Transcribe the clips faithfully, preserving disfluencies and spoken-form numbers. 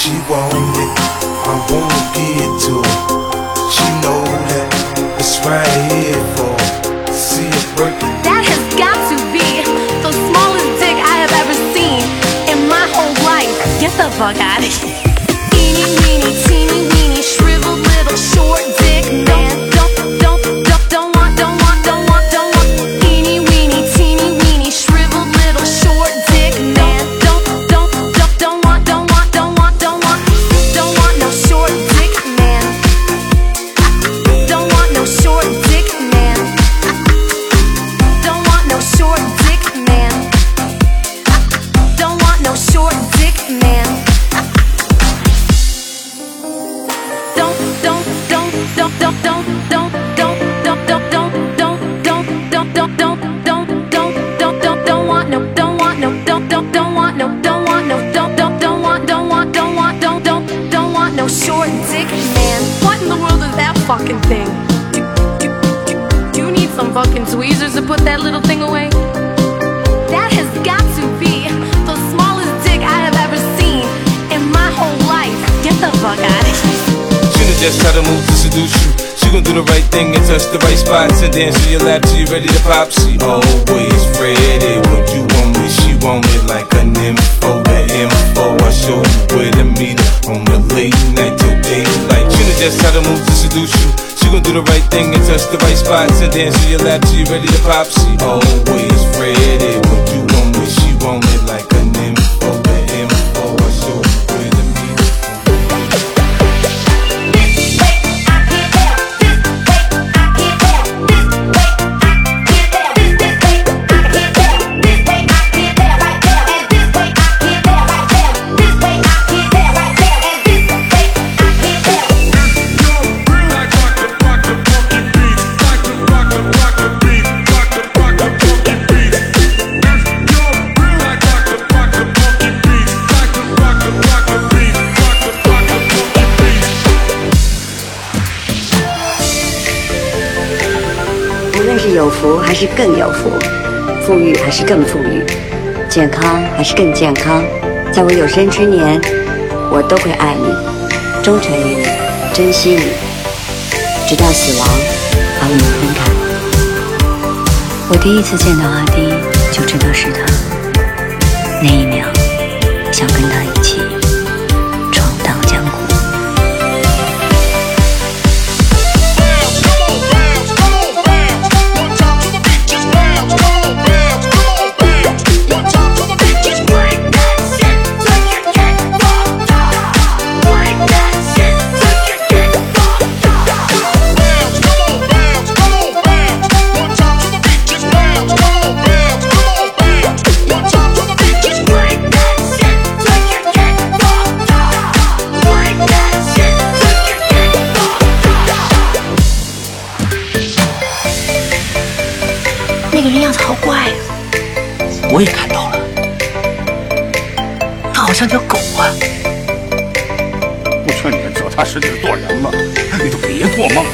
She want it, I wanna get to it. She know that it's right here for her. See it working. That has got to be the smallest dick I have ever seen in my whole life. Get the fuck out of here. Eeny, meeny, teeny, weeny, shriveled little short dick man. Don't, don't, don't, don't, don't want, don't want, don't want, don't want. Eeny, weeny, teeny, weeny, shriveled little short dick man. Don't, don't, don't, don't want, don't want, don't want, don't want, don't want no short dick man. Don't want no short dick man. Don't want no short dick man. Don't want no short dick man. Fucking thing. Do, do, do, do you need some fucking tweezers to put that little thing away? That has got to be the smallest dick I have ever seen in my whole life. Get the fuck out of here. She knows just how to move to seduce you. She gon' do the right thing and touch the right spots and dance to your lap till you're ready to pop. She always ready when you want me. She want it like an info, an info. I show you where to meet her on the late night till daylight. That's how to move to seduce you. She gon' do the right thing and touch the right spots and dance to your lap till you're ready to pop. She always ready when you want it. She want it like a nympho, the info. I show you where to meet her. This way I get there. This way I get there. This way I get there. This way I get there. This way I get there right there. And this way I get there right there. This way I get there right there. And this way I get there.有福还是更有福，富裕还是更富裕，健康还是更健康，在我有生之年，我都会爱你，忠诚于你，珍惜你，直到死亡把我们分开。我第一次见到阿滴就知道是他，那一秒想跟他一起闯荡江湖。我也看到了，他好像条狗啊！我劝你，脚踏实地做人吧，你就别做梦了。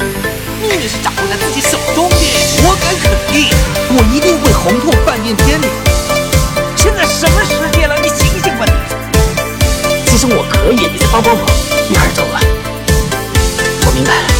命运是掌握在自己手中的，我敢肯定，我一定会红透半边天的。现在什么世界了？你醒醒吧你！其实我可以，你再帮帮我，你还是走吧。我明白了。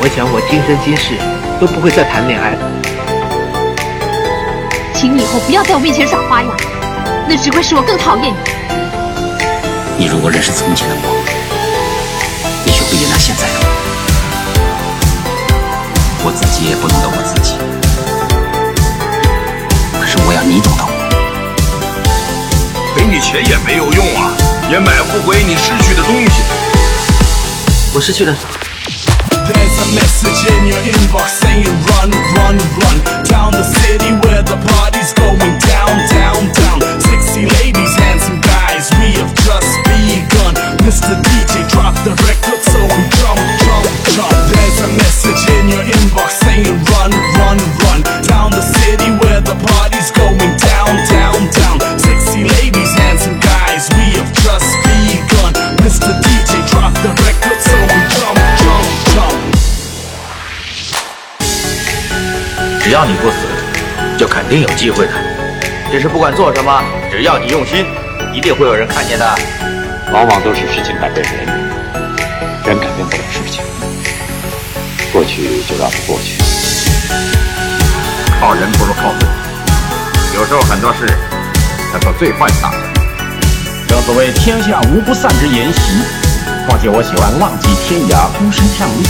我想我今生今世都不会再谈恋爱了。请你以后不要在我面前耍花样，那只会使我更讨厌你。你如果认识从前的我，也许会原谅现在的我。我自己也不能懂我自己，可是我要你懂得我。给你钱也没有用啊，也买不回你失去的东西。我失去了。There's a message in your inbox saying run, run, run down the city where the party's going down, down, down. Sexy ladies, handsome guys, we have just begun. Mister D J, drop the record so we jump, jump, jump. There's a message in your inbox saying run, run, run down the city where the party's going down, down, down. Sexy ladies, handsome guys, we have just begun. Mister D J, drop the record so we jump.只要你不死，就肯定有机会的。只是不管做什么，只要你用心，一定会有人看见的。往往都是事情改变人，人改变不了事情。过去就让它过去。靠人不如靠自己。有时候很多事叫做最坏的打算。正所谓天下无不散之筵席。况且我喜欢浪迹天涯，孤身上路。